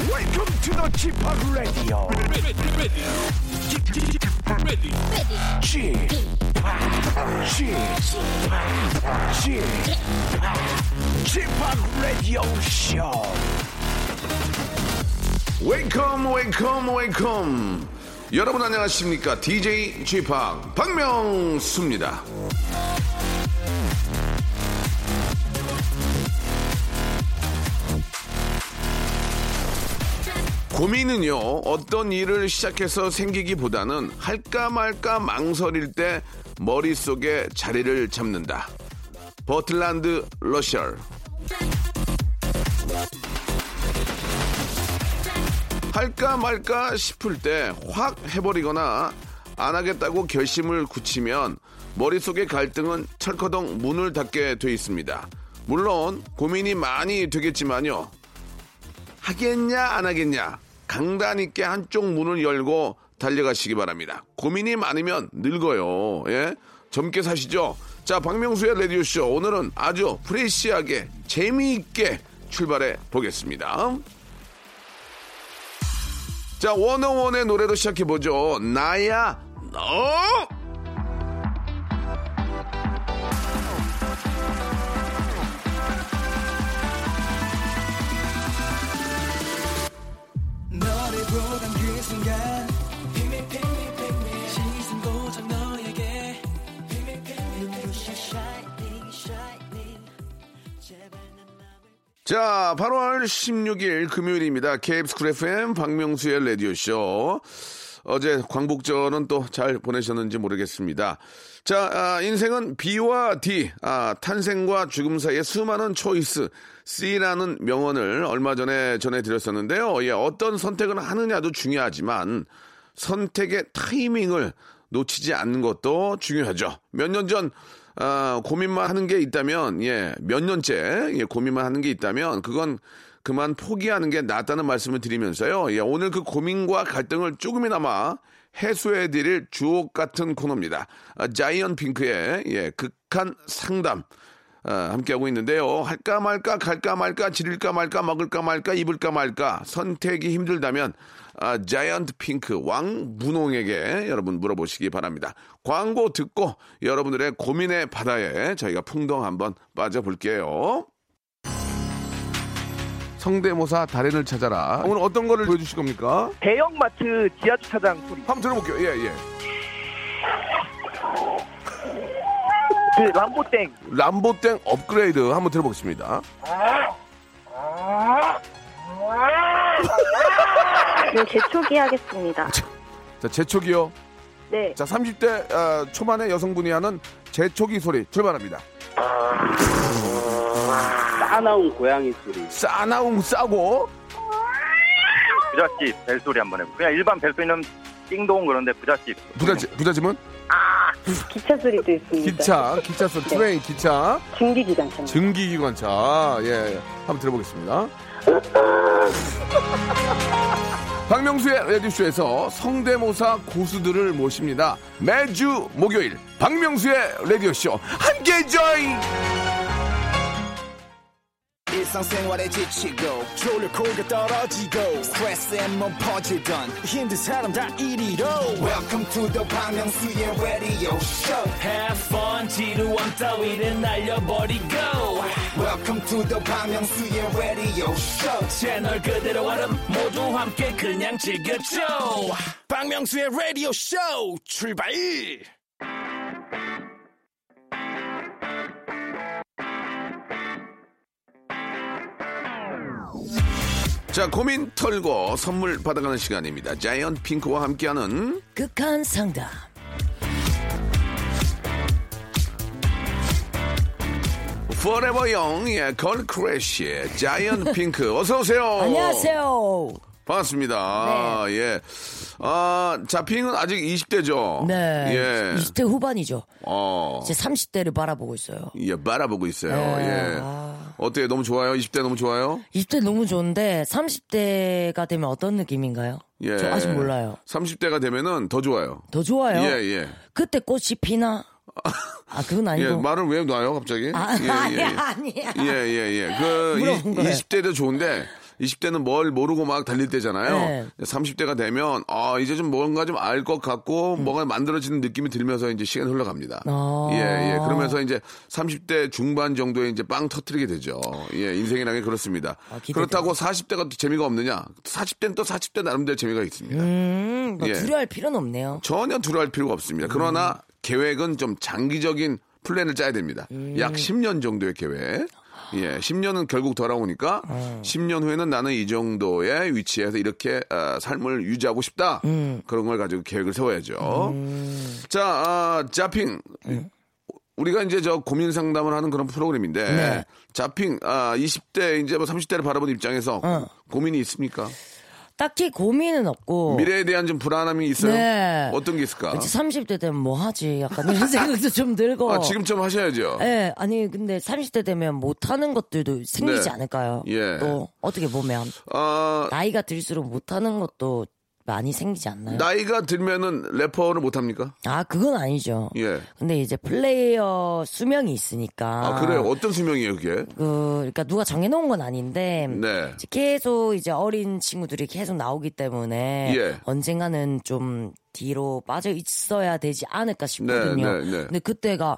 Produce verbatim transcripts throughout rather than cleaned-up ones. Welcome to the 지팍 Radio. 지팍 Radio Show. Welcome, welcome, welcome. 여러분 안녕하십니까? 디제이 지팍 박명수입니다. 고민은요, 어떤 일을 시작해서 생기기보다는 할까 말까 망설일 때 머릿속에 자리를 잡는다. 버트런드 러셀. 할까 말까 싶을 때 확 해버리거나 안 하겠다고 결심을 굳히면 머릿속의 갈등은 철커덩 문을 닫게 돼 있습니다. 물론 고민이 많이 되겠지만요. 하겠냐 안 하겠냐. 강단 있게 한쪽 문을 열고 달려가시기 바랍니다. 고민이 많으면 늙어요. 예? 젊게 사시죠. 자, 박명수의 라디오쇼. 오늘은 아주 프레시하게 재미있게 출발해 보겠습니다. 자, 원어원의 노래로 시작해보죠. 나야 너! 보던 그 순간 시선 고정 너에게 눈부셔 shining shining 제발 난 나를. 자, 팔월 십육일 금요일입니다. 케이비에스 쿨 에프엠 박명수의 라디오쇼. 어제 광복절은 또 잘 보내셨는지 모르겠습니다. 자, 아, 인생은 B와 D, 아, 탄생과 죽음 사이의 수많은 초이스, C라는 명언을 얼마 전에 전해드렸었는데요. 예, 어떤 선택을 하느냐도 중요하지만 선택의 타이밍을 놓치지 않는 것도 중요하죠. 몇 년 전 아, 고민만 하는 게 있다면, 예, 몇 년째 예, 고민만 하는 게 있다면 그건 그만 포기하는 게 낫다는 말씀을 드리면서요. 예, 오늘 그 고민과 갈등을 조금이나마 해소해드릴 주옥 같은 코너입니다. 아, 자이언트 핑크의 예, 극한 상담 아, 함께하고 있는데요. 할까 말까, 갈까 말까, 지를까 말까, 먹을까 말까, 입을까 말까 선택이 힘들다면 아, 자이언트 핑크 왕문홍에게 여러분 물어보시기 바랍니다. 광고 듣고 여러분들의 고민의 바다에 저희가 풍덩 한번 빠져볼게요. 성대모사 달인을 찾아라. 오늘 어떤 거를 보여주실 겁니까? 대형마트 지하주차장 소리. 한번 들어볼게요. 예예. 예. 그 람보땡. 람보땡 업그레이드 한번 들어보겠습니다. 지금 재촉이 하겠습니다. 자, 재촉이요. 네. 자, 삼십 대 어, 초반의 여성분이 하는 재촉이 소리 출발합니다. 싸나운 고양이 소리. 싸나운 싸고. 부잣집 벨소리 한번 해보고. 그냥 일반 벨소리는 띵동 그런데 부잣집. 부잣집 부잣집은? 아. 기차 소리도 있습니다. 기차, 기차 소리, 네. 트레인, 기차. 증기기관차. 증기기관차. 예, 한번 들어보겠습니다. 박명수의 라디오쇼에서 성대모사 고수들을 모십니다. 매주 목요일 박명수의 라디오쇼 함께 join. 일상생활에 지치고 졸려 코가 떨어지고 스트레스에 몸 퍼지던 힘든 사람 다 이리로. Welcome to the 박명수의 radio show. Have fun. 지루한 따위를 날려버리고 Welcome to the 박명수의 radio show. 채널 그대로 얼음 모두 함께 그냥 즐겨줘. 박명수의 radio show 출발. 자, 고민 털고 선물 받아가는 시간입니다. 자이언트 핑크와 함께하는 극한 상담. Forever Young, 예, 걸 크래쉬의 자이언트 핑크. 어서 오세요. 안녕하세요. 반갑습니다. 네. 예. 아, 자핑은 아직 이십 대죠? 네. 예. 이십 대 후반이죠. 어. 이제 삼십 대를 바라보고 있어요. 예, 바라보고 있어요. 네. 예. 아. 어때요? 너무 좋아요? 이십 대 너무 좋아요? 이십 대 너무 좋은데, 삼십 대가 되면 어떤 느낌인가요? 예. 저 아직 몰라요. 삼십 대가 되면은 더 좋아요. 더 좋아요? 예, 예. 그때 꽃이 피나? 아, 그건 아니고. 예, 말을 왜 놔요, 갑자기? 아, 예, 예. 아니야, 아니야. 예, 예, 예. 그, 이, 이십 대도 좋은데, 이십 대는 뭘 모르고 막 달릴 때잖아요. 네. 삼십 대가 되면 아 이제 좀 뭔가 좀 알 것 같고 음. 뭐가 만들어지는 느낌이 들면서 이제 시간이 흘러갑니다. 아~ 예, 예. 그러면서 이제 삼십 대 중반 정도에 이제 빵 터뜨리게 되죠. 예, 인생이라는 게 그렇습니다. 아, 그렇다고 사십 대가 또 재미가 없느냐? 사십 대는 또 사십 대 나름대로 재미가 있습니다. 음, 뭐 예. 두려워할 필요는 없네요. 전혀 두려워할 필요가 없습니다. 그러나 음. 계획은 좀 장기적인 플랜을 짜야 됩니다. 음. 약 십 년 정도의 계획. 예, 십 년은 결국 돌아오니까 음. 십 년 후에는 나는 이 정도의 위치에서 이렇게 어, 삶을 유지하고 싶다. 음. 그런 걸 가지고 계획을 세워야죠. 음. 자, 어, 자핑. 음. 우리가 이제 저 고민 상담을 하는 그런 프로그램인데 네. 자핑 아, 이십 대 이제 뭐 삼십 대를 바라보는 입장에서 어. 고민이 있습니까? 딱히 고민은 없고 미래에 대한 좀 불안함이 있어요? 네. 어떤 게 있을까? 그치, 삼십 대 되면 뭐 하지? 약간 이런 생각도 좀 들고. 아, 지금 좀 하셔야죠. 네. 아니 근데 삼십 대 되면 못하는 것들도 생기지 네. 않을까요? 예. 또 어떻게 보면 어... 나이가 들수록 못하는 것도 많이 생기지 않나요? 나이가 들면은 래퍼를 못합니까? 아 그건 아니죠. 예. 근데 이제 플레이어 수명이 있으니까. 아 그래요? 어떤 수명이에요 그게? 그 그러니까 누가 정해놓은 건 아닌데 네. 이제 계속 이제 어린 친구들이 계속 나오기 때문에 예. 언젠가는 좀 뒤로 빠져 있어야 되지 않을까 싶거든요. 네, 네, 네. 근데 그때가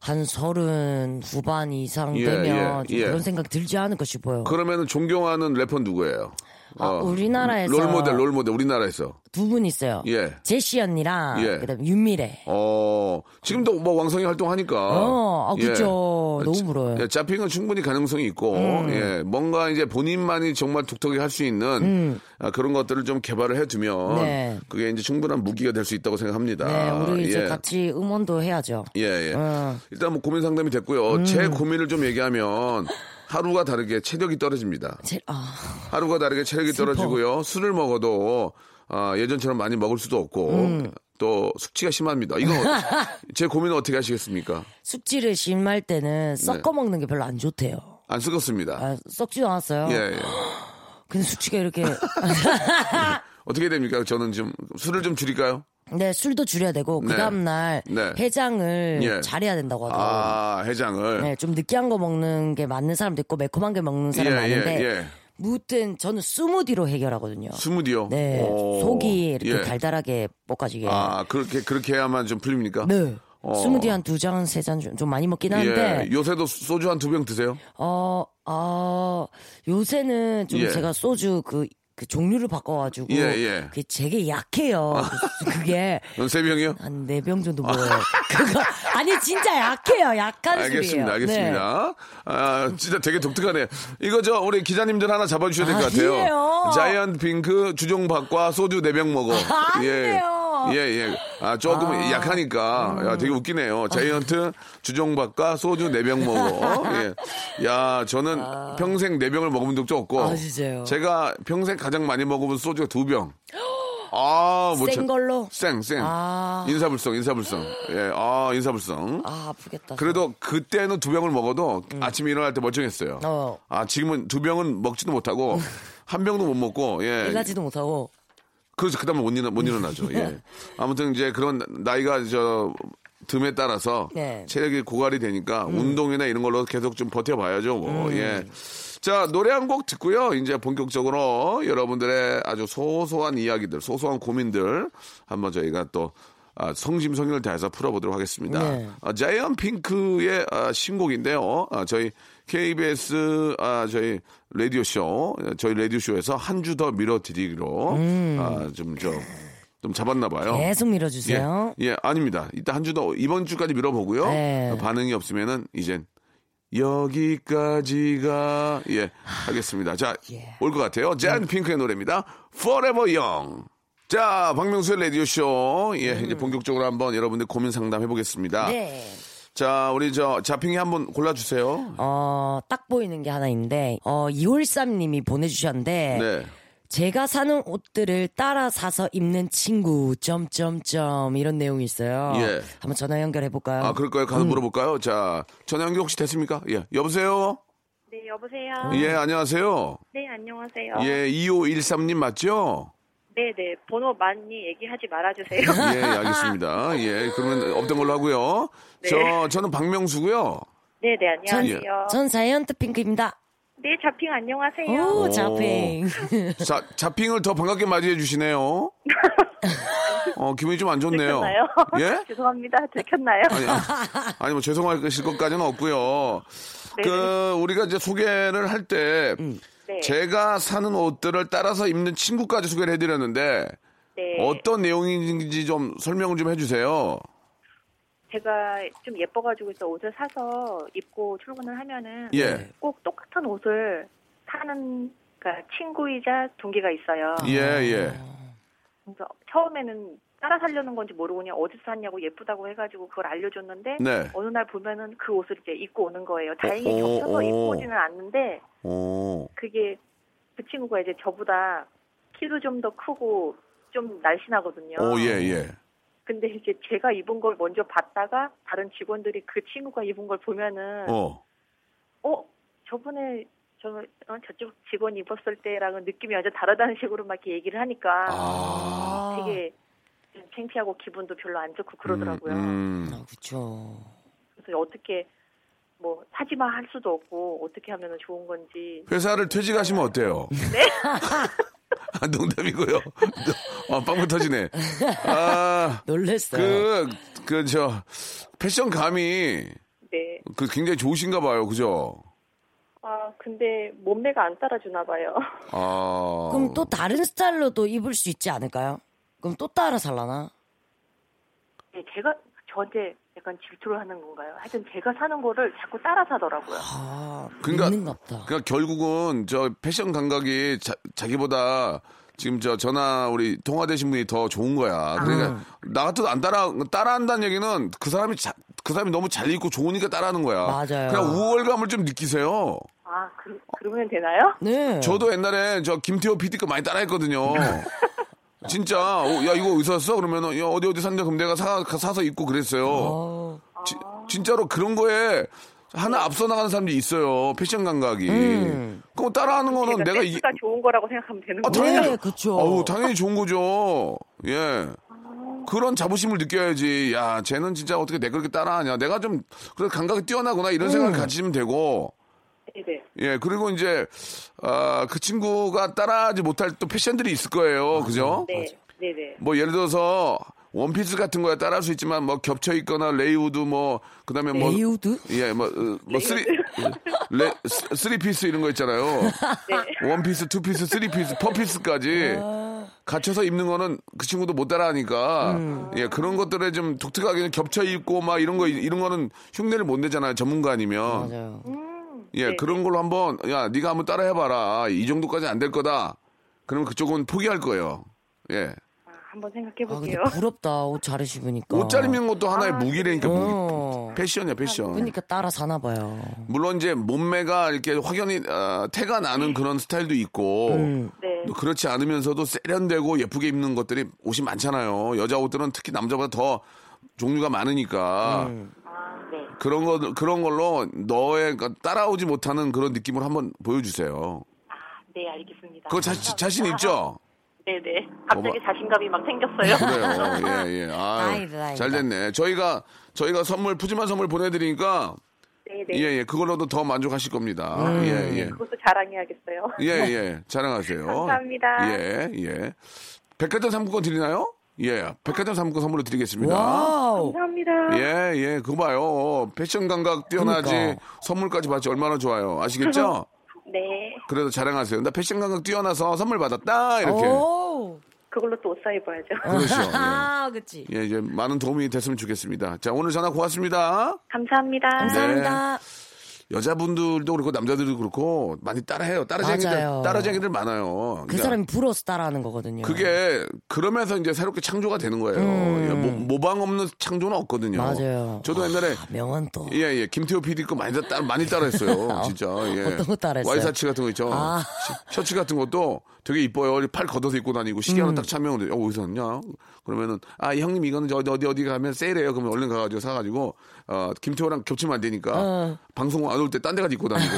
한 서른 후반 이상 예, 되면 예, 예. 그런 생각 들지 않을까 싶어요. 그러면은 존경하는 래퍼는 누구예요? 아, 어, 우리나라에서 롤모델 롤모델 우리나라에서 두 분 있어요. 예. 제시 언니랑 예. 그다음 윤미래. 어 지금도 뭐 왕성히 활동하니까. 어, 아 그렇죠. 예. 너무 부러워요. 예, 자핑은 충분히 가능성이 있고 음. 예 뭔가 이제 본인만이 정말 독특하게 할 수 있는 음. 아, 그런 것들을 좀 개발을 해두면 네. 그게 이제 충분한 무기가 될 수 있다고 생각합니다. 네, 우리 이제 예. 같이 응원도 해야죠. 예예. 예. 어. 일단 뭐 고민 상담이 됐고요. 음. 제 고민을 좀 얘기하면. 하루가 다르게 체력이 떨어집니다. 제, 어... 하루가 다르게 체력이 슬퍼. 떨어지고요. 술을 먹어도 어, 예전처럼 많이 먹을 수도 없고 음. 또 숙취가 심합니다. 이거 제 고민은 어떻게 하시겠습니까? 숙취를 심할 때는 섞어 네. 먹는 게 별로 안 좋대요. 안 섞었습니다. 아, 섞지도 않았어요. 예, 예. 근데 숙취가 이렇게 어떻게 됩니까? 저는 좀 술을 좀 줄일까요? 네, 술도 줄여야 되고 네. 그 다음날 네. 해장을 예. 잘해야 된다고 하더라고요. 아, 해장을. 네, 좀 느끼한 거 먹는 게 맞는 사람도 있고 매콤한 게 먹는 사람 예, 많은데 예, 예. 무튼 저는 스무디로 해결하거든요. 스무디요? 네, 오. 속이 이렇게 예. 달달하게 볶아지게. 아, 그렇게 그렇게 해야만 좀 풀립니까? 네. 어. 스무디 한 두 잔, 세 잔 좀 많이 먹긴 하는데 예. 요새도 소주 한 두 병 드세요? 어, 어, 요새는 좀 예. 제가 소주 그 그 종류를 바꿔가지고 예, 예. 그게 되게 약해요. 그게 세 병이요? 한 네 병 정도 먹어요. 그거 아니 진짜 약해요. 약한 알겠습니다, 술이에요. 알겠습니다. 네. 아 진짜 되게 독특하네요. 이거 저 우리 기자님들 하나 잡아주셔야 될 것 같아요. 자이언트 핑크 주종밥과 소주 네 병 먹어. 아, 예. 예, 예. 아, 조금 아, 약하니까. 음. 야, 되게 웃기네요. 자이언트, 주종밥과 소주 네 병 먹어. 예. 야, 저는 아. 평생 네 병을 먹어본 적도 없고. 아, 진짜요? 제가 평생 가장 많이 먹어본 소주가 두 병. 아, 뭐. 생 걸로? 생, 생. 아. 인사불성, 인사불성. 예, 아, 인사불성. 아, 아프겠다. 그래도 그때는 두 병을 먹어도 음. 아침에 일어날 때 멀쩡했어요. 어. 아, 지금은 두 병은 먹지도 못하고, 한 병도 못 먹고, 예. 일하지도 못하고. 그래서 그다음에 못, 일어, 못 일어나죠. 예. 아무튼 이제 그런 나이가 저 듬에 따라서 네. 체력이 고갈이 되니까 음. 운동이나 이런 걸로 계속 좀 버텨봐야죠. 뭐. 음. 예. 자 노래 한 곡 듣고요. 이제 본격적으로 여러분들의 아주 소소한 이야기들, 소소한 고민들 한번 저희가 또 아, 성심성의를 다해서 풀어보도록 하겠습니다. 네. 아, 자이언트 핑크의 아, 신곡인데요. 아, 저희 케이비에스 아, 저희 라디오 쇼, 저희 라디오 쇼에서 한 주 더 밀어드리기로 음. 아, 좀 좀 좀 잡았나 봐요. 계속 밀어주세요. 예, 예 아닙니다. 일단 한 주 더 이번 주까지 밀어보고요. 네. 반응이 없으면은 이젠. 여기까지가 예 하겠습니다. 자, 올 것 같아요. 자이언트 핑크의 노래입니다. Forever Young. 자, 박명수의 라디오쇼. 예, 음. 이제 본격적으로 한번 여러분들 고민 상담 해보겠습니다. 네. 자, 우리 저, 자핑이 한번 골라주세요. 어, 딱 보이는 게 하나 있는데, 어, 이백십삼 님이 보내주셨는데, 네. 제가 사는 옷들을 따라 사서 입는 친구, 점점점, 이런 내용이 있어요. 예. 한번 전화 연결해볼까요? 아, 그럴까요? 가서 음. 물어볼까요? 자, 전화 연결 혹시 됐습니까? 예. 여보세요? 네, 여보세요? 예, 안녕하세요? 네, 안녕하세요? 예, 이오일삼 님 맞죠? 네네 번호 많이 얘기하지 말아주세요. 예 알겠습니다. 예 그러면 없던 걸로 하고요. 네. 저 저는 박명수고요. 네네 안녕하세요. 전, 전 자이언트 핑크입니다. 네, 자핑 안녕하세요. 오, 자핑. 자, 자핑을 더 반갑게 맞이해 주시네요. 어, 기분이 좀 안 좋네요. 들켰나요? 예? 죄송합니다. 들켰나요? 아니, 아니 뭐 죄송하실 것까지는 없고요. 네. 그 우리가 이제 소개를 할 때 음. 네. 제가 사는 옷들을 따라서 입는 친구까지 소개를 해드렸는데 네. 어떤 내용인지 좀 설명을 좀 해주세요. 제가 좀 예뻐가지고 있어 옷을 사서 입고 출근을 하면은 예. 꼭 똑같은 옷을 사는 그러니까 친구이자 동기가 있어요. 예예. 예. 그래서 처음에는 따라 사려는 건지 모르고 그냥 어디서 샀냐고 예쁘다고 해가지고 그걸 알려줬는데 네. 어느 날 보면은 그 옷을 이제 입고 오는 거예요. 다행히 겹쳐서 입고 오지는 않는데 오. 그게 그 친구가 이제 저보다 키도 좀 더 크고 좀 날씬하거든요. 오 예예. 예. 근데 이제 제가 입은 걸 먼저 봤다가 다른 직원들이 그 친구가 입은 걸 보면은 어, 어 저번에 저 어, 저쪽 직원 입었을 때랑은 느낌이 완전 다르다는 식으로 막 이렇게 얘기를 하니까 아~ 되게 창피하고 기분도 별로 안 좋고 그러더라고요. 음, 음. 아, 그렇죠. 그래서 어떻게 뭐 사지마 할 수도 없고 어떻게 하면은 좋은 건지. 회사를 퇴직하시면 어때요? 네. 아, 농담이고요. 아, 빵 터지네. 아, 놀랬어요. 그, 그, 저, 패션 감이. 네. 그, 굉장히 좋으신가 봐요. 그죠? 아, 근데 몸매가 안 따라주나 봐요. 아. 그럼 또 다른 스타일로도 입을 수 있지 않을까요? 그럼 또 따라 살라나? 네, 제가, 저한테 약간 질투를 하는 건가요? 하여튼 제가 사는 거를 자꾸 따라 사더라고요. 아, 그러니까, 그러니까 결국은 저 패션 감각이 자, 자기보다 지금 저 전화 우리 통화되신 분이 더 좋은 거야. 그러니까 아. 나 같아도 안 따라 따라한다는 얘기는 그 사람이 자, 그 사람이 너무 잘 입고 좋으니까 따라하는 거야. 맞아요. 그냥 우월감을 좀 느끼세요. 아, 그, 그러면 되나요? 네. 저도 옛날에 저 김태호 피디 거 많이 따라했거든요. 진짜, 어, 야, 이거 어디서 샀어? 그러면은, 야, 어디 어디 샀는데, 그럼 내가 사, 사서 입고 그랬어요. 지, 진짜로 그런 거에 하나 앞서 나가는 사람들이 있어요. 패션 감각이. 음. 그럼 따라하는 거는 내가 이게. 패스가 좋은 거라고 생각하면 되는 거죠. 아, 당연히, 네, 그쵸. 어우, 당연히 좋은 거죠. 예. 그런 자부심을 느껴야지. 야, 쟤는 진짜 어떻게 내 그렇게 따라하냐. 내가 좀, 그래도 감각이 뛰어나구나. 이런 음. 생각을 가지면 되고. 네네. 예, 그리고 이제, 아, 그 친구가 따라하지 못할 또 패션들이 있을 거예요. 맞아. 그죠? 네. 네네. 뭐, 예를 들어서, 원피스 같은 거야 따라할 수 있지만, 뭐, 겹쳐 있거나, 레이우드 뭐, 그 다음에 뭐. 레이우드? 예, 뭐, 뭐, 쓰리, 레, 쓰리피스 이런 거 있잖아요. 네. 원피스, 투피스, 쓰리피스, 포피스까지. 갖춰서 입는 거는 그 친구도 못 따라하니까. 음. 예, 그런 것들에 좀 독특하게 겹쳐 입고 막 이런 거, 이런 거는 흉내를 못 내잖아요. 전문가 아니면. 맞아요. 음. 예, 네네. 그런 걸로 한번 야, 네가 한번 따라 해봐라. 이 정도까지 안 될 거다. 그러면 그쪽은 포기할 거예요. 예. 아, 한번 생각해 볼게요. 아, 부럽다. 옷 잘 입으니까. 옷 잘 입는 것도 하나의 아, 무기라니까. 어. 무기. 패션이야, 패션. 그러니까 따라 사나 봐요. 물론 이제 몸매가 이렇게 확연히 어, 태가 나는 네. 그런 스타일도 있고, 음. 네. 그렇지 않으면서도 세련되고 예쁘게 입는 것들이 옷이 많잖아요. 여자 옷들은 특히 남자보다 더 종류가 많으니까. 음. 그런 거 그런 걸로 너의 따라오지 못하는 그런 느낌을 한번 보여주세요. 아, 네 알겠습니다. 그거 자, 자신 있죠? 네네. 갑자기 어마... 자신감이 막 생겼어요. 그래요. 예예. 예. 아, 잘 됐네. 저희가 저희가 선물 푸짐한 선물 보내드리니까. 네네. 예예. 예. 그걸로도 더 만족하실 겁니다. 예예. 음, 예. 그것도 자랑해야겠어요. 예예. 예. 자랑하세요. 감사합니다. 예예. 예. 백화점 상품권 드리나요? 예, 백화점 상품권 선물로 드리겠습니다. 와우. 감사합니다. 예, 예, 그거 봐요. 패션 감각 뛰어나지 그러니까. 선물까지 받지 얼마나 좋아요. 아시겠죠? 네. 그래도 자랑하세요. 나 패션 감각 뛰어나서 선물 받았다 이렇게. 오. 그걸로 또 옷 사입어야죠. 그렇죠. 예. 아, 그렇지. 예, 이제 많은 도움이 됐으면 좋겠습니다. 자, 오늘 전화 고맙습니다. 감사합니다. 감사합니다. 네. 여자분들도 그렇고 남자들도 그렇고 많이 따라해요. 따라쟁이들, 따라쟁이들 많아요. 그 그러니까 사람이 부러워서 따라하는 거거든요. 그게 그러면서 이제 새롭게 창조가 되는 거예요. 음. 예, 모, 모방 없는 창조는 없거든요. 맞아요. 저도 와, 옛날에 명언 또. 예예. 예, 김태호 피디 거 많이 따 많이 따라했어요. 진짜. 예. 어떤 거 따라했어요? 와이셔츠 같은 거 있죠. 아. 셔츠 같은 것도 되게 이뻐요. 팔 걷어서 입고 다니고 시계 음. 하나 딱 차면 어, 어디서 샀냐? 그러면은 아 형님 이거는 저 어디 어디 어디 가면 세일해요. 그러면 얼른 가가지고 사가지고 어, 김태호랑 겹치면 안 되니까 어. 방송 안 올 때 딴 데 가서 입고 다니고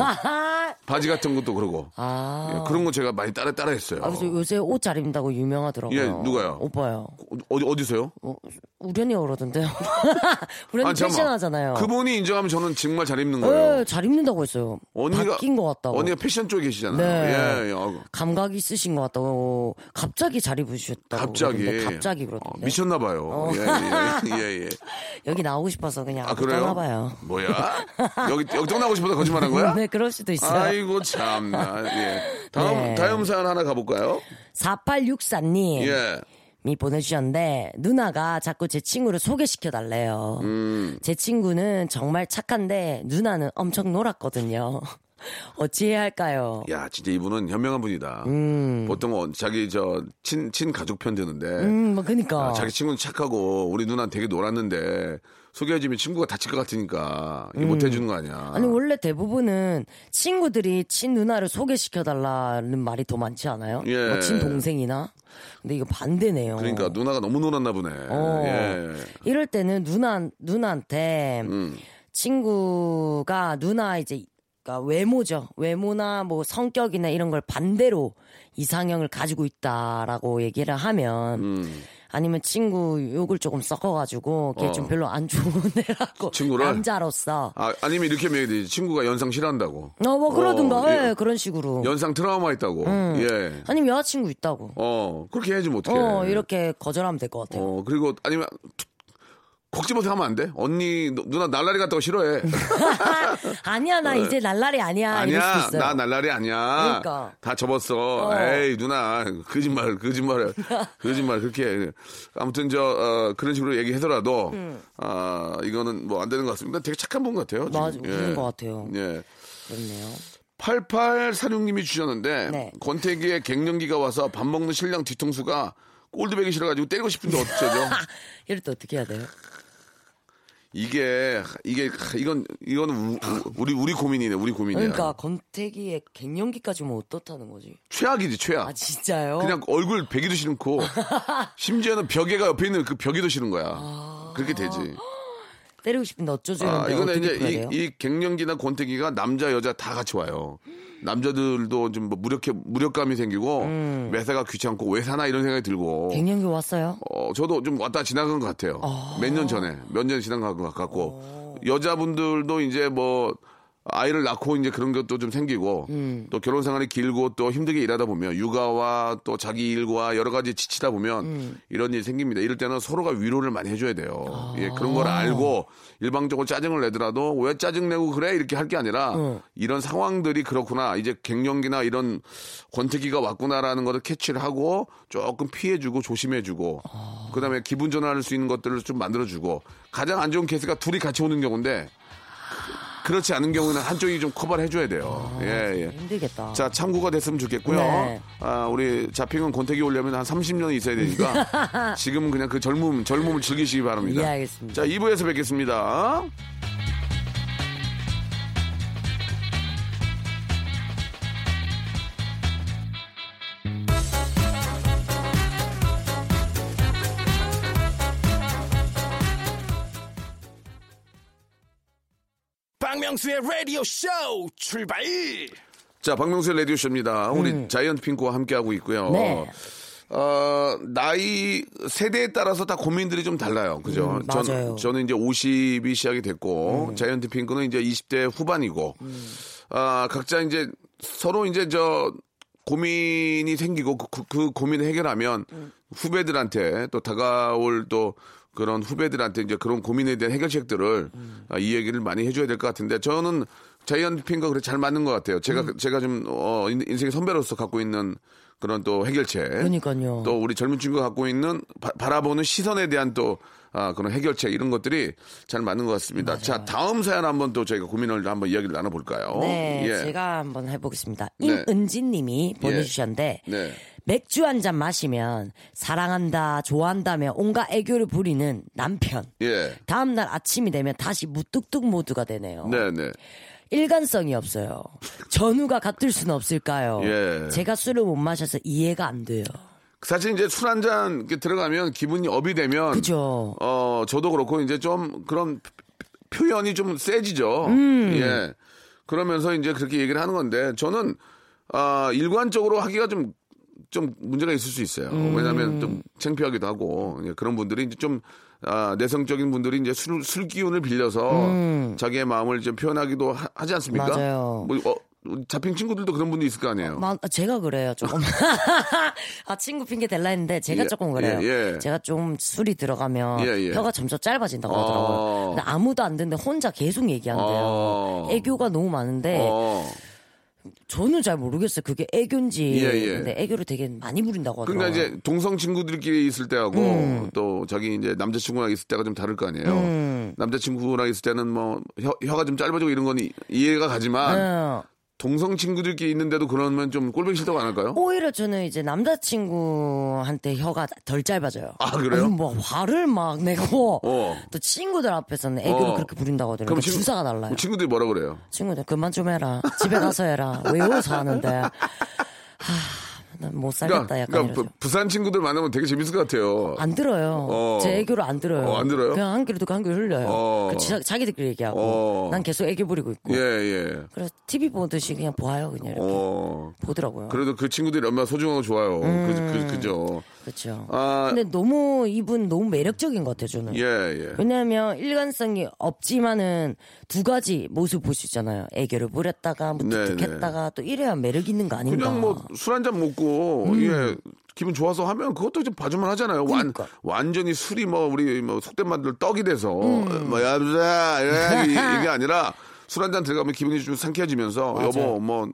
바지 같은 것도 그러고 아~ 예, 그런 거 제가 많이 따라 따라 했어요. 아, 그래서 요새 옷 잘 입는다고 유명하더라고요. 예, 누가요? 오빠요. 어디 어디서요? 어, 우련이 어러던데요. 우련이 패션하잖아요. 그분이 인정하면 저는 정말 잘 입는 거예요. 네, 잘 입는다고 했어요. 언니가, 바뀐 것 같다고. 언니가 패션 쪽에 계시잖아요. 네. 예, 예. 감각이 있으신 것 같다고. 갑자기 잘 입으셨다고. 갑자기. 갑자기 그렇던데. 어, 미쳤나 봐요. 어. 예, 예, 예, 예. 여기 나오고 싶어서 그냥. 아, 그래요? 봐요. 뭐야? 여기, 여기 또 나오고 싶어서 거짓말한 거야? 네, 그럴 수도 있어요. 아이고 참나. 예. 다음, 네. 다음 사연 하나 가볼까요? 사팔육사 님. 예. 이 보내주셨는데 누나가 자꾸 제 친구를 소개시켜달래요. 음. 제 친구는 정말 착한데 누나는 엄청 놀았거든요. 어찌해야 할까요? 야, 진짜 이분은 현명한 분이다. 음. 보통 자기 저 친 친 가족 편 드는데, 음, 뭐 그러니까 아, 자기 친구는 착하고 우리 누나는 되게 놀았는데. 소개해주면 친구가 다칠 것 같으니까 음. 못해주는 거 아니야. 아니 원래 대부분은 친구들이 친누나를 소개시켜달라는 말이 더 많지 않아요? 예. 뭐 친동생이나? 근데 이거 반대네요. 그러니까 누나가 너무 놀았나 보네. 어. 예. 이럴 때는 누나, 누나한테 음. 친구가 누나 이제 그러니까 외모죠. 외모나 뭐 성격이나 이런 걸 반대로 이상형을 가지고 있다라고 얘기를 하면 음. 아니면 친구 욕을 조금 섞어가지고 걔 좀 어. 별로 안 좋은 애라고 친구를? 남자로서 아, 아니면 이렇게 얘기해야 되지. 친구가 연상 싫어한다고 어, 뭐 그러든가 어, 예. 예, 그런 식으로 연상 트라우마 있다고 음. 예. 아니면 여자친구 있다고 어 그렇게 해야지 뭐 어떡해 어, 이렇게 거절하면 될 것 같아요. 어 그리고 아니면 콕 집어서 하면 안 돼? 언니 누나 날라리 갔다고 싫어해. 아니야 나 이제 날라리 아니야. 아니야 나 날라리 아니야. 그러니까 다 접었어. 어. 에이 누나 거짓말 거짓말 거짓말 그렇게 아무튼 저 어, 그런 식으로 얘기하더라도 음. 아 이거는 뭐 안 되는 것 같습니다. 되게 착한 분 같아요. 맞아 그런 예. 것 같아요. 예 그렇네요. 팔팔사육 님이 주셨는데 네. 권태기에 갱년기가 와서 밥 먹는 신랑 뒤통수가 꼴드백이 싫어가지고 때리고 싶은데 어쩌죠? 이럴 때 어떻게 해야 돼요? 이게 이게 이건 이건 우리 우리 고민이네 우리 고민이야. 그러니까 권태기에 갱년기까지 오면 어떻다는 거지? 최악이지 최악. 아 진짜요? 그냥 얼굴 베기도 싫고 심지어는 벽에가 옆에 있는 그 벽이도 싫은 거야. 아... 그렇게 되지. 때리고 싶은데 어쩌죠? 아, 이거는 이제 이, 이 갱년기나 권태기가 남자 여자 다 같이 와요. 남자들도 좀 뭐 무력해 무력감이 생기고 음. 매사가 귀찮고 왜 사나 이런 생각이 들고. 갱년기 왔어요? 어 저도 좀 왔다 지나간 것 같아요. 어. 몇 년 전에 몇 년 지나간 것 같고 어. 여자분들도 이제 뭐 아이를 낳고 이제 그런 것도 좀 생기고 음. 또 결혼 생활이 길고 또 힘들게 일하다 보면 육아와 또 자기 일과 여러 가지 지치다 보면 음. 이런 일이 생깁니다. 이럴 때는 서로가 위로를 많이 해줘야 돼요. 아. 예, 그런 걸 알고 일방적으로 짜증을 내더라도 왜 짜증내고 그래 이렇게 할 게 아니라 음. 이런 상황들이 그렇구나 이제 갱년기나 이런 권태기가 왔구나라는 것을 캐치를 하고 조금 피해주고 조심해주고 아. 그다음에 기분 전환할 수 있는 것들을 좀 만들어주고 가장 안 좋은 케이스가 둘이 같이 오는 경우인데 그렇지 않은 경우는 한쪽이 좀 커버를 해줘야 돼요. 아, 예, 예. 힘들겠다. 자, 참고가 됐으면 좋겠고요. 네. 아, 우리 자핑은 권태기 오려면 한 삼십 년 있어야 되니까 지금은 그냥 그 젊음, 젊음을 즐기시기 바랍니다. 예, 알겠습니다. 자, 이 부에서 뵙겠습니다. 박명수의 라디오 쇼 출발! 자, 박명수의 라디오 쇼입니다. 우리 음. 자이언트 핑크와 함께하고 있고요. 네. 어, 나이 세대에 따라서 다 고민들이 좀 달라요. 그죠? 음, 맞아요. 전, 저는 이제 오십이 시작이 됐고 음. 자이언트 핑크는 이제 이십 대 후반이고 음. 아, 각자 이제 서로 이제 저 고민이 생기고 그, 그 고민을 해결하면 음. 후배들한테 또 다가올 또 그런 후배들한테 이제 그런 고민에 대한 해결책들을 음. 아, 이 얘기를 많이 해줘야 될 것 같은데 저는 자이언트 핑크가 그래 잘 맞는 것 같아요. 제가 음. 제가 좀 어, 인생의 선배로서 갖고 있는 그런 또 해결책. 그러니까요. 또 우리 젊은 친구가 갖고 있는 바, 바라보는 시선에 대한 또 아, 그런 해결책 이런 것들이 잘 맞는 것 같습니다. 맞아요. 자, 다음 사연 한번 또 저희가 고민을 한번 이야기를 나눠볼까요? 네, 예. 제가 한번 해보겠습니다. 네. 임은진님이 보내주셨는데. 예. 네. 맥주 한잔 마시면 사랑한다, 좋아한다며 온갖 애교를 부리는 남편. 예. 다음날 아침이 되면 다시 무뚝뚝 모드가 되네요. 네네. 일관성이 없어요. 전후가 같을 수는 없을까요? 예. 제가 술을 못 마셔서 이해가 안 돼요. 사실 이제 술 한잔 들어가면 기분이 업이 되면. 그죠. 어, 저도 그렇고 이제 좀 그런 표현이 좀 세지죠. 음. 예. 그러면서 이제 그렇게 얘기를 하는 건데 저는, 아, 일관적으로 하기가 좀 좀 문제가 있을 수 있어요. 음. 왜냐하면 좀 창피하기도 하고 그런 분들이 이제 좀 아, 내성적인 분들이 이제 술, 술 기운을 빌려서 음. 자기의 마음을 좀 표현하기도 하, 하지 않습니까? 맞아요. 뭐, 어, 잡힌 친구들도 그런 분도 있을 거 아니에요. 마, 제가 그래요 조금. 아 친구 핑계 댈라 했는데 제가 예, 조금 그래요. 예, 예. 제가 좀 술이 들어가면 예, 예. 혀가 점점 짧아진다고 아~ 하더라고요. 근데 아무도 안 듣는데 혼자 계속 얘기한대요. 아~ 애교가 너무 많은데. 아~ 저는 잘 모르겠어요. 그게 애교인지. 예, 예. 근데 애교를 되게 많이 부린다고 하더라고요. 그러니까 이제 동성 친구들끼리 있을 때하고 음. 또 자기 이제 남자친구랑 있을 때가 좀 다를 거 아니에요. 음. 남자친구랑 있을 때는 뭐 혀, 혀가 좀 짧아지고 이런 건 이해가 가지만 네. 동성 친구들끼리 있는데도 그러면 좀 꼴보기 싫다고 안 할까요? 오히려 저는 이제 남자친구한테 혀가 덜 짧아져요. 아, 그래요? 아니, 뭐 화를 막 내고 어. 또 친구들 앞에서는 애교를 어. 그렇게 부린다고 하더라고요. 그럼 친구, 주사가 달라요. 친구들이 뭐라 그래요? 친구들 그만 좀 해라. 집에 가서 해라. 왜 여기서 하는데. 하, 난 못 살겠다 그러니까, 약간 그러니까 부, 부산 친구들 만나면 되게 재밌을 것 같아요. 안 들어요. 어. 제 애교를 안 들어요. 어, 안 들어요? 그냥 한 귀로 듣고 한 귀로 흘려요. 어. 그 자기들끼리 얘기하고 어. 난 계속 애교 부리고 있고. 예, 예. 그래서 티비 보듯이 그냥 봐요. 그냥 이렇게 어. 보더라고요. 그래도 그 친구들이 얼마나 소중하고 좋아요. 음. 그, 그, 그죠. 그렇죠. 아. 근데 너무 이분 너무 매력적인 것 같아요. 저는. 예, 예. 왜냐하면 일관성이 없지만은 두 가지 모습 볼 수 있잖아요. 애교를 부렸다가 뭐 툭툭했다가 또 이래야 매력 있는 거 아닌가. 그냥 뭐 술 한 잔 먹고 음. 예, 기분 좋아서 하면 그것도 좀 봐주면 하잖아요. 그러니까. 완, 완전히 술이 뭐 우리 뭐 속된 말들 떡이 돼서 음. 뭐 야자 이게 아니라 술 한잔 들어가면 기분이 좀 상쾌해지면서 맞아요. 여보 뭐,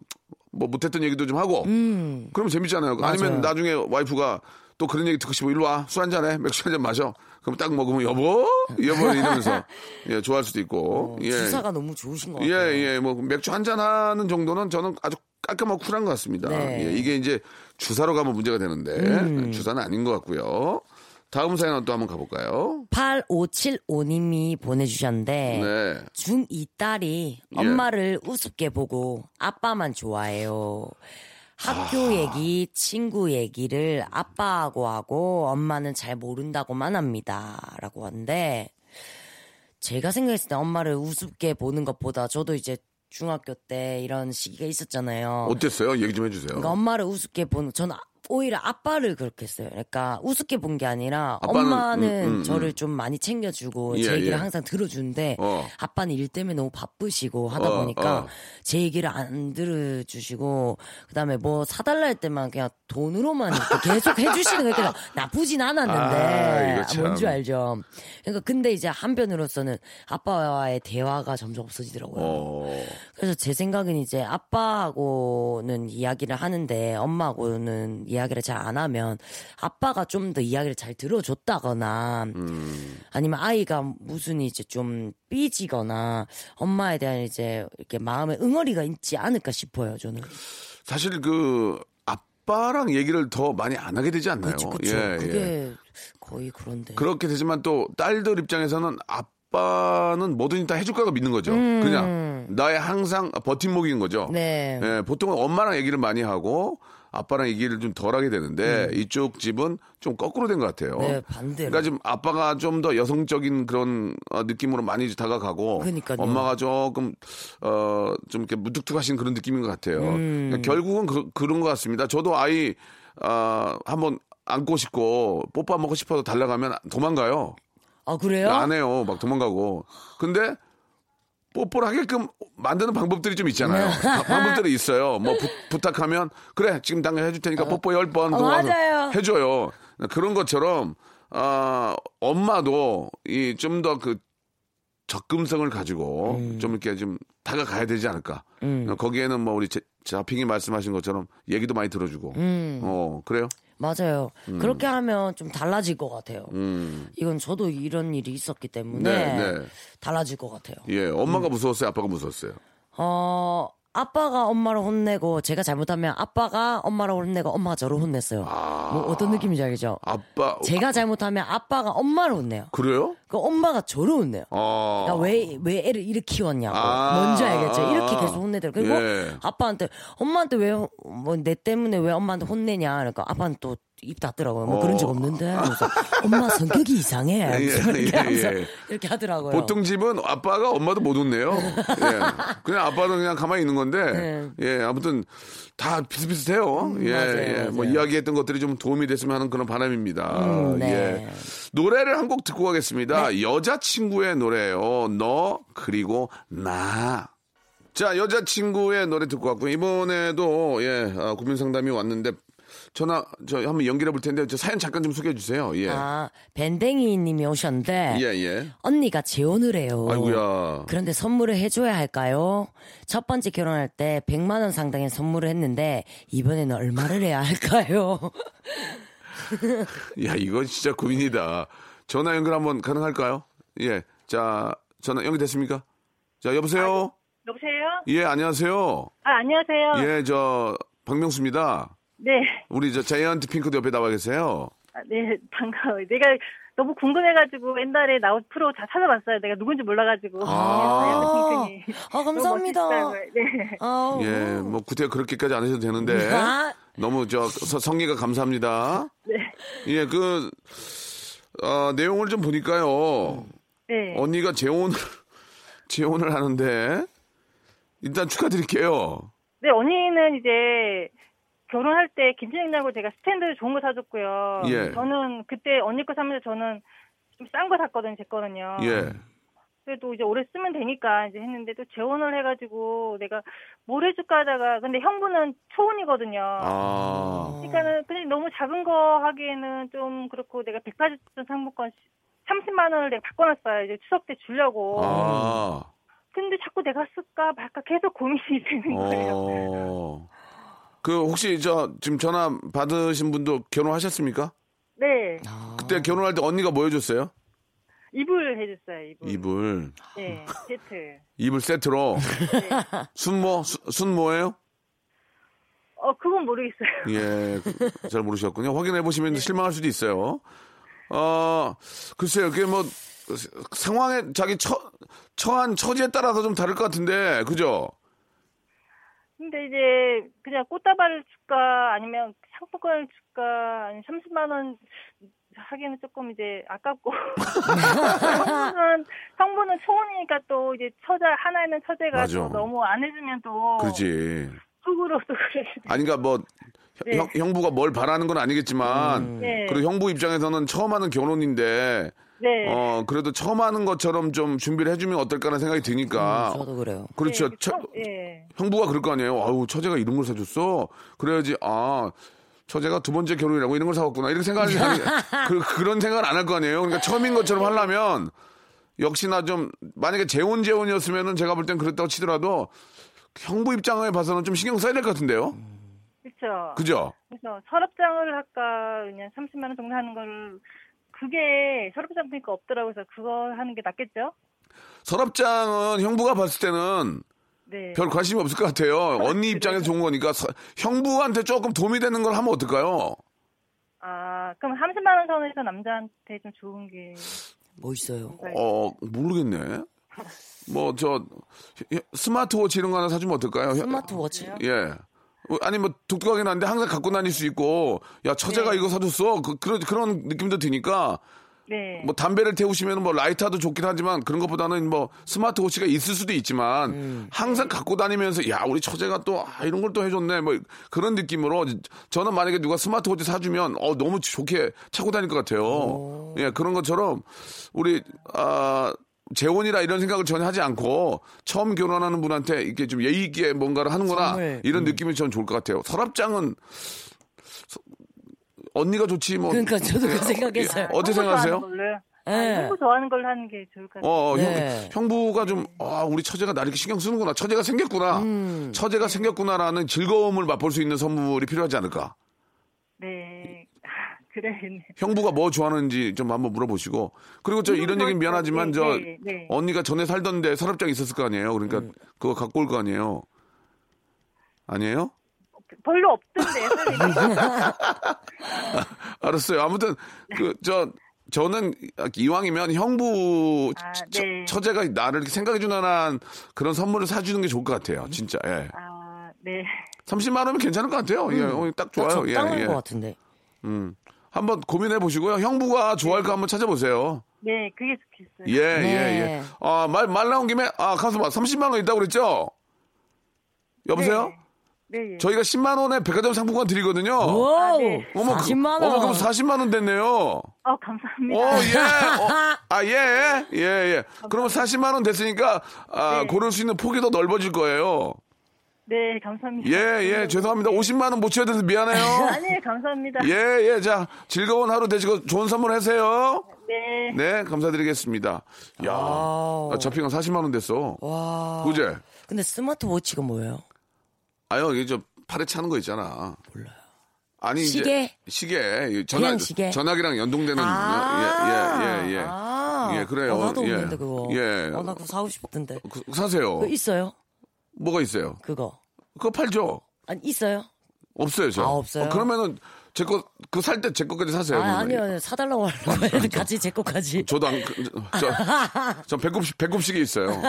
뭐 못했던 얘기도 좀 하고 음. 그럼 재밌잖아요. 맞아요. 아니면 나중에 와이프가 또 그런 얘기 듣고 싶어 일로 와 술 한잔 해 맥주 한잔 마셔. 그럼 딱 먹으면 여보 여보 이러면서 예 좋아할 수도 있고 어, 예. 주사가 너무 좋으신 것 같아요. 예, 예, 뭐 맥주 한잔 하는 정도는 저는 아주 깔끔하고 쿨한 것 같습니다. 네. 예, 이게 이제 주사로 가면 문제가 되는데 음. 주사는 아닌 것 같고요. 다음 사연 또 한번 가볼까요? 팔오칠오님이 보내주셨는데 네. 중이 딸이 엄마를 예. 우습게 보고 아빠만 좋아해요. 학교 아. 얘기, 친구 얘기를 아빠하고 하고 엄마는 잘 모른다고만 합니다. 라고 하는데 제가 생각했을 때 엄마를 우습게 보는 것보다 저도 이제 중학교 때 이런 시기가 있었잖아요. 어땠어요? 얘기 좀 해주세요. 그러니까 엄마를 우습게 보는 저는 오히려 아빠를 그렇게 했어요. 그러니까 우습게 본 게 아니라 아빠는, 엄마는 음, 음, 저를 좀 많이 챙겨주고 예, 제 얘기를 예. 항상 들어주는데 어. 아빠는 일 때문에 너무 바쁘시고 하다 어, 보니까 어. 제 얘기를 안 들어주시고 그다음에 뭐 사달라 할 때만 그냥 돈으로만 계속 해주시는 게 나쁘진 않았는데 아, 뭔지 알죠. 그러니까 근데 이제 한편으로서는 아빠와의 대화가 점점 없어지더라고요. 어. 그래서 제 생각은 이제 아빠하고는 이야기를 하는데 엄마하고는 이야기를 잘 안 하면 아빠가 좀 더 이야기를 잘 들어줬다거나 음. 아니면 아이가 무슨 이제 좀 삐지거나 엄마에 대한 이제 이렇게 마음의 응어리가 있지 않을까 싶어요. 저는 사실 그 아빠랑 얘기를 더 많이 안 하게 되지 않나요? 그치, 그치. 예, 그게 예. 거의 그런데 그렇게 되지만 또 딸들 입장에서는 아빠는 뭐든지 다 해줄 거라고 믿는 거죠. 음. 그냥 나의 항상 버팀목인 거죠. 네. 예, 보통은 엄마랑 얘기를 많이 하고 아빠랑 얘기를 좀 덜하게 되는데 음. 이쪽 집은 좀 거꾸로 된 것 같아요. 네, 반대로. 그러니까 지금 아빠가 좀 더 여성적인 그런 느낌으로 많이 다가가고 그러니까요. 엄마가 조금 어, 좀 이렇게 무뚝뚝하신 그런 느낌인 것 같아요. 음. 그러니까 결국은 그, 그런 것 같습니다. 저도 아이 어, 한번 안고 싶고 뽀뽀 먹고 싶어서 달라가면 도망가요. 아 그래요? 안 해요. 막 도망가고. 근데 뽀뽀를 하게끔 만드는 방법들이 좀 있잖아요. 방법들이 있어요. 뭐 부, 부탁하면 그래 지금 당장 해줄 테니까 뽀뽀 열 번 어, 해줘요. 그런 것처럼 어, 엄마도 이 좀 더 그 접근성을 가지고 음. 좀 이렇게 좀 다가가야 되지 않을까. 음. 거기에는 뭐 우리 자핑이 말씀하신 것처럼 얘기도 많이 들어주고. 음. 어 그래요? 맞아요. 음. 그렇게 하면 좀 달라질 것 같아요. 음. 이건 저도 이런 일이 있었기 때문에 네, 네. 달라질 것 같아요. 예, 엄마가 음. 무서웠어요? 아빠가 무서웠어요? 어, 아빠가 엄마를 혼내고 제가 잘못하면 아빠가 엄마를 혼내고 엄마가 저를 혼냈어요. 아. 뭐 어떤 느낌인지 알겠죠? 아빠 제가 잘못하면 아빠가 엄마를 혼내요. 그래요? 그 엄마가 저를 혼내요. 아. 그러니까 왜, 왜 애를 이렇게 키웠냐고. 아. 뭔지 알겠죠? 이렇게 계속 혼내더라고요. 그리고 예. 아빠한테 엄마한테 왜 뭐 내 때문에 왜 엄마한테 혼내냐. 그러니까 아빠는 또 입 닫더라고요. 뭐 어. 그런 적 없는데. 엄마 성격이 이상해. 예, 이렇게, 예, 예. 이렇게 하더라고요. 보통 집은 아빠가 엄마도 못 웃네요. 예. 그냥 아빠는 그냥 가만히 있는 건데. 예. 예. 아무튼 다 비슷비슷해요. 음, 예. 맞아요, 예. 맞아요. 뭐 이야기했던 것들이 좀 도움이 됐으면 하는 그런 바람입니다. 음, 네. 예. 노래를 한 곡 듣고 가겠습니다. 네. 여자친구의 노래예요. 너 그리고 나. 자, 여자친구의 노래 듣고 왔고요. 이번에도 예, 아, 고민 상담이 왔는데 전화 저 한번 연결해 볼 텐데 저 사연 잠깐 좀 소개해 주세요. 예. 아, 밴댕이님이 오셨는데 예, 예. 언니가 재혼을 해요. 아이고야. 그런데 선물을 해줘야 할까요? 첫 번째 결혼할 때 백만 원 상당의 선물을 했는데 이번에는 얼마를 해야 할까요? 야, 이건 진짜 고민이다. 전화 연결 한번 가능할까요? 예, 자 전화 연결 됐습니까? 자, 여보세요. 아, 여보세요. 예, 안녕하세요. 아, 안녕하세요. 예, 저 박명수입니다. 네. 우리 저 자이언트 핑크도 옆에 나와 계세요. 아, 네, 반가워요. 내가 너무 궁금해가지고 옛날에 나온 프로 다 찾아봤어요. 내가 누군지 몰라가지고. 아, 자이언트 핑크니. 아, 감사합니다. 네. 아, 예, 뭐 구태 그렇게까지 안 하셔도 되는데 아? 너무 저 성의가 감사합니다. 네. 예, 그 어, 내용을 좀 보니까요. 네. 언니가 재혼 재혼을 하는데 일단 축하드릴게요. 네, 언니는 이제. 결혼할 때 김치냉장고 제가 스탠드 좋은 거 사줬고요. 예. 저는 그때 언니 거 사면서 저는 좀 싼 거 샀거든요. 제 거는요. 예. 그래도 이제 오래 쓰면 되니까 이제 했는데 또 재혼을 해가지고 내가 뭘 해줄까 하다가 근데 형부는 초혼이거든요. 아. 그러니까는 그냥 너무 작은 거 하기에는 좀 그렇고 내가 백화점 상품권 삼십만 원을 내가 바꿔놨어요. 이제 추석 때 주려고. 아. 근데 자꾸 내가 쓸까 말까 계속 고민이 되는 거예요. 아. 그 혹시 저 지금 전화 받으신 분도 결혼하셨습니까? 네. 아... 그때 결혼할 때 언니가 뭐 해줬어요? 이불 해줬어요. 이불. 이불. 네. 세트. 이불 세트로. 네. 순모 수, 순모예요? 어, 그건 모르겠어요. 예, 잘 모르셨군요. 확인해 보시면 네. 실망할 수도 있어요. 어, 글쎄요, 그게 뭐 상황에 자기 처 처한 처지에 따라서 좀 다를 것 같은데, 그죠? 근데 이제 그냥 꽃다발을 줄까 아니면 상품권을 줄까 아니면 삼십만 원 하기에는 조금 이제 아깝고 형부는 형부는 초혼이니까 또 이제 처자 하나에는 처제가 맞아. 또 너무 안 해주면 또 그렇지 속으로 또 그래 아니가 뭐 네. 형, 형부가 뭘 바라는 건 아니겠지만 음. 네. 그리고 형부 입장에서는 처음 하는 결혼인데 네. 어, 그래도 처음 하는 것처럼 좀 준비를 해주면 어떨까라는 생각이 드니까. 음, 저도 그래요. 그렇죠. 네, 처, 네. 형부가 그럴 거 아니에요. 아우, 처제가 이런 걸 사줬어. 그래야지, 아, 처제가 두 번째 결혼이라고 이런 걸 사왔구나. 이렇게 생각하지. 그, 그런 생각을 안 할 거 아니에요. 그러니까 처음인 것처럼 하려면 역시나 좀, 만약에 재혼, 재혼이었으면은 제가 볼 땐 그랬다고 치더라도 형부 입장에 봐서는 좀 신경 써야 될 것 같은데요. 그렇죠. 그죠? 그래서 서랍장을 할까, 그냥 삼십만 원 정도 하는 거를 그게 서랍장 보니까 없더라고요. 그래서 그거 하는 게 낫겠죠? 서랍장은 형부가 봤을 때는 네. 별 관심이 없을 것 같아요. 언니 입장에서 좋은 거니까 서, 형부한테 조금 도움이 되는 걸 하면 어떨까요? 아, 그럼 삼십만 원 선에서 남자한테 좀 좋은 게 뭐 있어요? 어, 모르겠네. 뭐 저 스마트워치 이런 거 하나 사주면 어떨까요? 스마트워치? 예. 아니 뭐 독특하긴 한데 항상 갖고 다닐 수 있고 야 처제가 네. 이거 사줬어 그, 그런 그런 느낌도 드니까 네. 뭐 담배를 태우시면 뭐 라이터도 좋긴 하지만 그런 것보다는 뭐 스마트워치가 있을 수도 있지만 음. 항상 갖고 다니면서 야 우리 처제가 또 아, 이런 걸 또 해줬네 뭐 그런 느낌으로 저는 만약에 누가 스마트워치 사주면 어 너무 좋게 차고 다닐 것 같아요. 오. 예 그런 것처럼 우리 아 재혼이라 이런 생각을 전혀 하지 않고 처음 결혼하는 분한테 이렇게 좀 예의 있게 뭔가를 하는구나 정말, 이런 음. 느낌이 전 좋을 것 같아요. 서랍장은 서, 언니가 좋지 뭐. 그러니까 저도 그 생각했어요. 어떻게 생각하세요? 네. 형부 좋아하는 걸로 하는 게 좋을 것 같아요. 어, 네. 형, 형부가 좀 아, 우리 처제가 나 이렇게 신경 쓰는구나. 처제가 생겼구나. 음. 처제가 생겼구나라는 즐거움을 맛볼 수 있는 선물이 필요하지 않을까. 네. 그래야겠네. 형부가 뭐 좋아하는지 좀 한번 물어보시고 그리고 저 이런 얘기는 미안하지만 네, 저 네, 네. 언니가 전에 살던데 서랍장 있었을 거 아니에요. 그러니까 음. 그거 갖고 올 거 아니에요. 아니에요? 별로 없던데. 알았어요. 아무튼 그 저 저는 이왕이면 형부 아, 처, 네. 처제가 나를 생각해 주는 그런 선물을 사주는 게 좋을 것 같아요. 진짜. 예. 아, 네. 삼십만 원이면 괜찮을 것 같아요. 음, 예, 딱 좋아요. 딱 적당한 예, 예. 것 같은데. 음. 한번 고민해 보시고요. 형부가 좋아할까 네. 한번 찾아보세요. 네, 그게 좋겠어요. 예, 네. 예, 예. 아, 말, 말 나온 김에, 아, 가수만 삼십만 원 있다고 그랬죠? 여보세요? 네. 네, 예. 저희가 십만 원에 백화점 상품권 드리거든요. 오, 아, 네. 어머, 사십만 원. 어머, 그럼 사십만 원 됐네요. 어, 감사합니다. 어, 예. 어, 아, 예, 예, 예. 그러면 사십만 원 됐으니까, 아, 네. 고를 수 있는 폭이 더 넓어질 거예요. 네, 감사합니다. 예, 예, 죄송합니다. 네. 오십만 원 못 채워드려서 미안해요. 아니에요, 감사합니다. 예, 예, 자, 즐거운 하루 되시고 좋은 선물 하세요. 네. 네, 감사드리겠습니다. 야, 아, 잡히면 사십만 원 됐어. 와. 그제? 근데 스마트워치가 뭐예요? 아요, 이게 저 팔에 차는 거 있잖아. 몰라요. 아니, 시계? 이제 시계. 전화, 시계. 전화기랑 연동되는. 아~ 예, 예, 예. 예, 아~ 예 그래요. 아, 나도 없는데, 예. 그거. 예. 아, 나 그거 사고 싶던데. 그, 사세요. 그거 있어요? 뭐가 있어요? 그거. 그거 팔죠? 아니, 있어요? 없어요, 저. 아, 없어요? 어, 그러면은, 제 거, 그거 살 때 제 거까지 사세요. 아, 아니요, 아니요. 사달라고 하려고 해요. 같이 제 거까지. 저도 안, 저, 저 배꼽, 배꼽식이 있어요.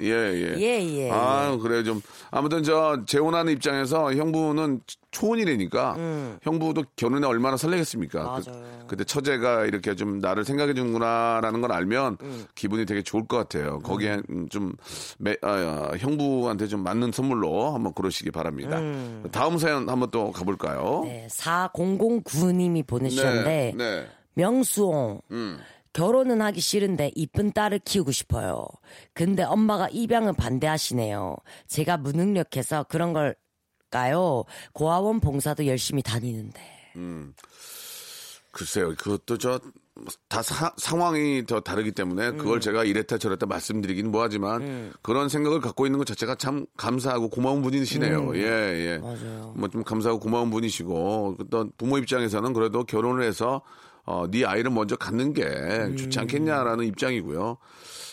예, 예. 예, 예. 아 그래요, 좀. 아무튼 저, 재혼하는 입장에서 형부는 초혼이라니까, 음. 형부도 결혼에 얼마나 설레겠습니까? 맞아요. 그, 그때 처제가 이렇게 좀 나를 생각해주는구나라는 걸 알면 음. 기분이 되게 좋을 것 같아요. 거기에 음. 좀, 매, 아, 형부한테 좀 맞는 선물로 한번 그러시기 바랍니다. 음. 다음 사연 한번 또 가볼까요? 네, 사공공구 님이 보내주셨는데, 네, 네. 명수옹, 음. 결혼은 하기 싫은데 이쁜 딸을 키우고 싶어요. 근데 엄마가 입양은 반대하시네요. 제가 무능력해서 그런 걸까요? 고아원 봉사도 열심히 다니는데. 음. 글쎄요, 그것도 저, 다 사, 상황이 더 다르기 때문에 그걸 음. 제가 이랬다 저랬다 말씀드리긴 뭐하지만 음. 그런 생각을 갖고 있는 것 자체가 참 감사하고 고마운 분이시네요. 음. 예, 예. 맞아요. 뭐 좀 감사하고 고마운 분이시고 어떤 부모 입장에서는 그래도 결혼을 해서 어, 네 아이를 먼저 갖는 게 음. 좋지 않겠냐라는 입장이고요.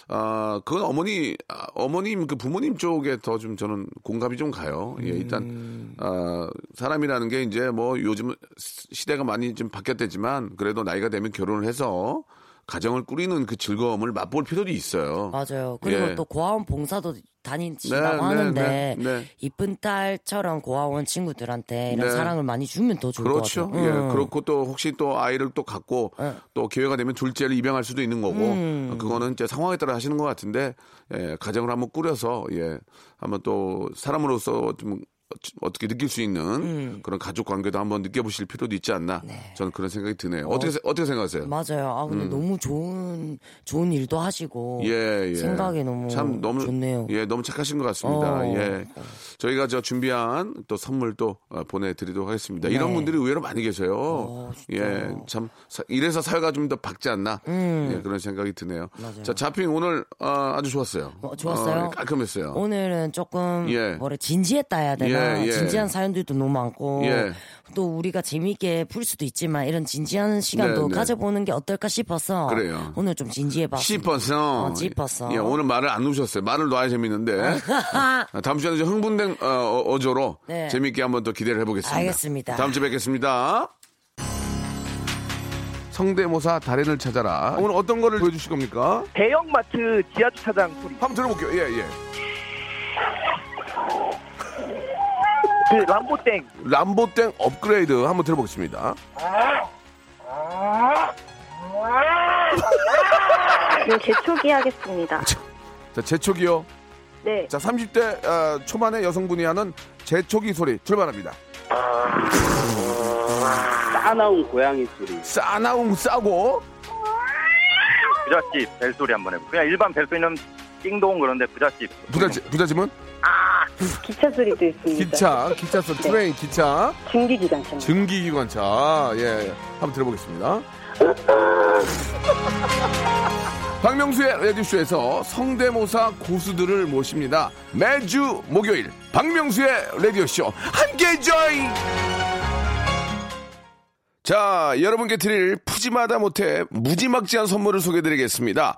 아, 그건 어머니, 어머님, 그 부모님 쪽에 더 좀 저는 공감이 좀 가요. 예, 일단, 음. 아, 사람이라는 게 이제 뭐 요즘 시대가 많이 좀 바뀌었대지만 그래도 나이가 되면 결혼을 해서 가정을 꾸리는 그 즐거움을 맛볼 필요도 있어요. 맞아요. 그리고 예. 또 고아원 봉사도 다니신다고 네, 하는데 네, 네. 이쁜 딸처럼 고아원 친구들한테 이런 네. 사랑을 많이 주면 더 좋을 그렇죠. 것 같아요. 그렇죠. 예. 음. 그렇고 또 혹시 또 아이를 또 갖고 네. 또 기회가 되면 둘째를 입양할 수도 있는 거고 음. 그거는 이제 상황에 따라 하시는 것 같은데 예. 가정을 한번 꾸려서 예. 한번 또 사람으로서 좀 어떻게 느낄 수 있는 음. 그런 가족 관계도 한번 느껴보실 필요도 있지 않나 네. 저는 그런 생각이 드네요. 어떻게 어, 어떻게 생각하세요? 맞아요. 아 근데 음. 너무 좋은 좋은 일도 하시고 예, 예. 생각이 너무 참 너무 좋네요. 예, 너무 착하신 것 같습니다. 어. 예, 저희가 저 준비한 또 선물 또 보내드리도록 하겠습니다. 네. 이런 분들이 의외로 많이 계세요. 어, 예, 참 이래서 사회가 좀 더 밝지 않나 음. 예, 그런 생각이 드네요. 맞아요. 자, 자핑 오늘 어, 아주 좋았어요. 어, 좋았어요. 어, 깔끔했어요. 오늘은 조금 예. 뭐래 진지했다 해야 되나? 예. 예, 예. 진지한 사연들도 너무 많고 예. 또 우리가 재미있게 풀 수도 있지만 이런 진지한 시간도 네, 네. 가져보는 게 어떨까 싶어서 그래요. 오늘 좀 진지해봤습니다. 싶어서 어, 짚었어. 예, 오늘 말을 안 놓으셨어요. 말을 놔야 재밌는데 다음 주에는 좀 흥분된 어, 어조로 네. 재미있게 한번 더 기대를 해보겠습니다. 알겠습니다. 다음 주에 뵙겠습니다. 성대모사 달인을 찾아라. 오늘 어떤 거를 보여주실 겁니까? 대형마트 지하주차장 소리 한번 들어볼게요. 예, 예. 그 람보땡 람보땡 업그레이드 한번 들어보겠습니다. 네, 재촉이 하겠습니다. 자, 재촉이요. 네. 자, 삼십 대 어, 초반의 여성분이 하는 재촉이 소리 출발합니다. 싸나운 고양이 소리. 싸나운 싸고. 부잣집 벨소리 한번 해보. 그냥 일반 벨소리는 띵동 그런데 부잣집. 부잣집 부잣집은? 기차 소리도 있습니다. 기차, 기차 소리, 네. 트레인, 기차. 증기기관차. 증기기관차. 예, 한번 들어보겠습니다. 박명수의 라디오쇼에서 성대모사 고수들을 모십니다. 매주 목요일 박명수의 라디오쇼 함께 join. 자, 여러분께 드릴 푸짐하다 못해 무지막지한 선물을 소개해드리겠습니다.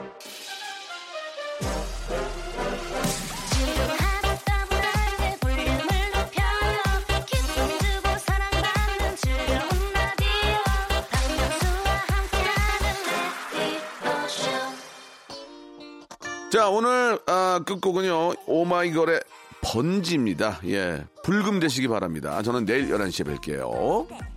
자, 오늘 아, 끝곡은요 오마이걸의 번지입니다. 예, 불금 되시기 바랍니다. 저는 내일 열한 시에 뵐게요.